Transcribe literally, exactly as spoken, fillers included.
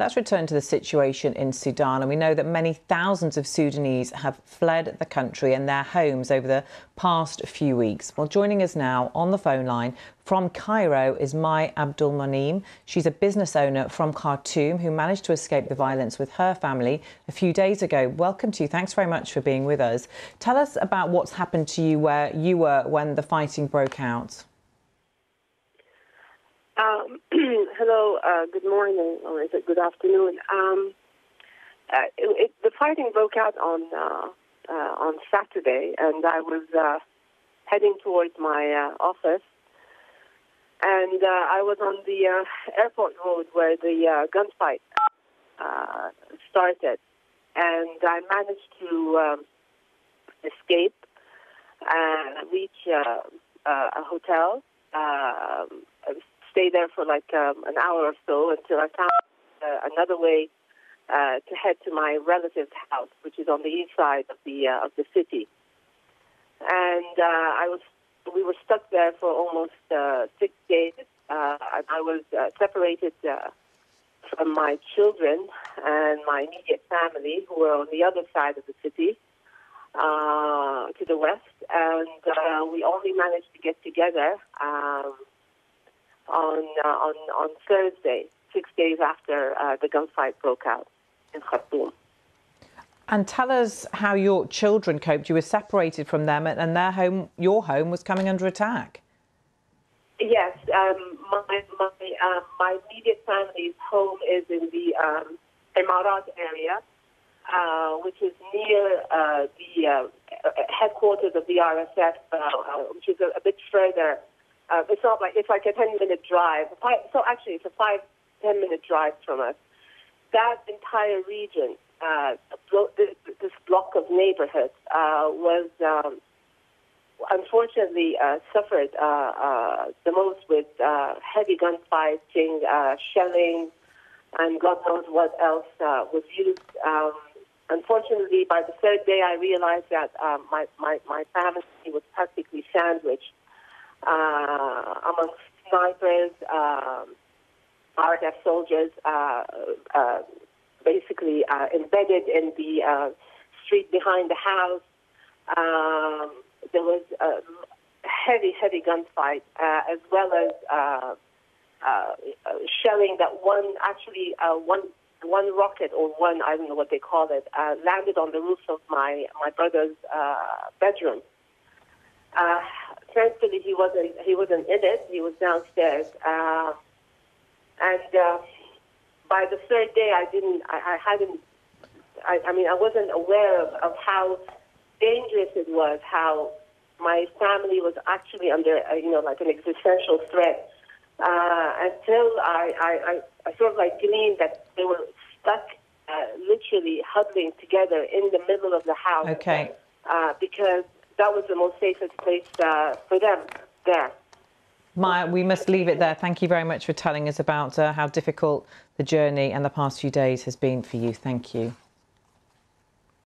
let's return to the situation in Sudan. And we know that many thousands of Sudanese have fled the country and their homes over the past few weeks. Well, joining us now on the phone line from Cairo is Mai Abdulmanim. She's a business owner from Khartoum who managed to escape the violence with her family a few days ago. Welcome to you. Thanks very much for being with us. Tell us about what's happened to you where you were when the fighting broke out. Um, hello, uh, good morning, or is it good afternoon? Um, uh, it, it, the fighting broke out on uh, uh, on Saturday, and I was uh, heading towards my uh, office, and uh, I was on the uh, airport road where the uh, gunfight uh, started, and I managed to um, escape and reach uh, uh, a hotel. Uh, stay there for like um, an hour or so until I found uh, another way uh, to head to my relative's house, which is on the east side of the uh, of the city. And uh, I was we were stuck there for almost uh, six days. Uh, I was uh, separated uh, from my children and my immediate family, who were on the other side of the city, uh, to the west. And uh, we only managed to get together Um, On, uh, on on Thursday, six days after uh, the gunfight broke out in Khartoum. And tell us how your children coped. You were separated from them, and their home, your home, was coming under attack. Yes, um, my my uh, my immediate family's home is in the um, Amarat area, uh, which is near uh, the uh, headquarters of the R S F, uh, which is a, a bit further. Uh, it's not like, it's like a ten-minute drive. So actually, it's a five, ten-minute drive from us. That entire region, uh, this block of neighborhoods, uh, was um, unfortunately uh, suffered uh, uh, the most with uh, heavy gunfighting, uh, shelling, and God knows what else uh, was used. Um, unfortunately, by the third day, I realized that uh, my, my, my family was practically sandwiched Uh, among snipers, um, R S F soldiers, uh, uh, basically uh, embedded in the uh, street behind the house. Um, there was a heavy, heavy gunfight, uh, as well as uh, uh, shelling that one, actually uh, one, one rocket or one, I don't know what they call it, uh, landed on the roof of my, my brother's uh, bedroom. Uh, Thankfully, he wasn't. He wasn't in it. He was downstairs. Uh, and uh, by the third day, I didn't. I, I hadn't. I, I mean, I wasn't aware of, of how dangerous it was. How my family was actually under, uh, you know, like an existential threat. Uh, until I, I, I, I sort of like gleaned that they were stuck, uh, literally huddling together in the middle of the house. Okay. Uh, because that was the most safest place uh, for them there. Mai, we must leave it there. Thank you very much for telling us about uh, how difficult the journey and the past few days has been for you. Thank you.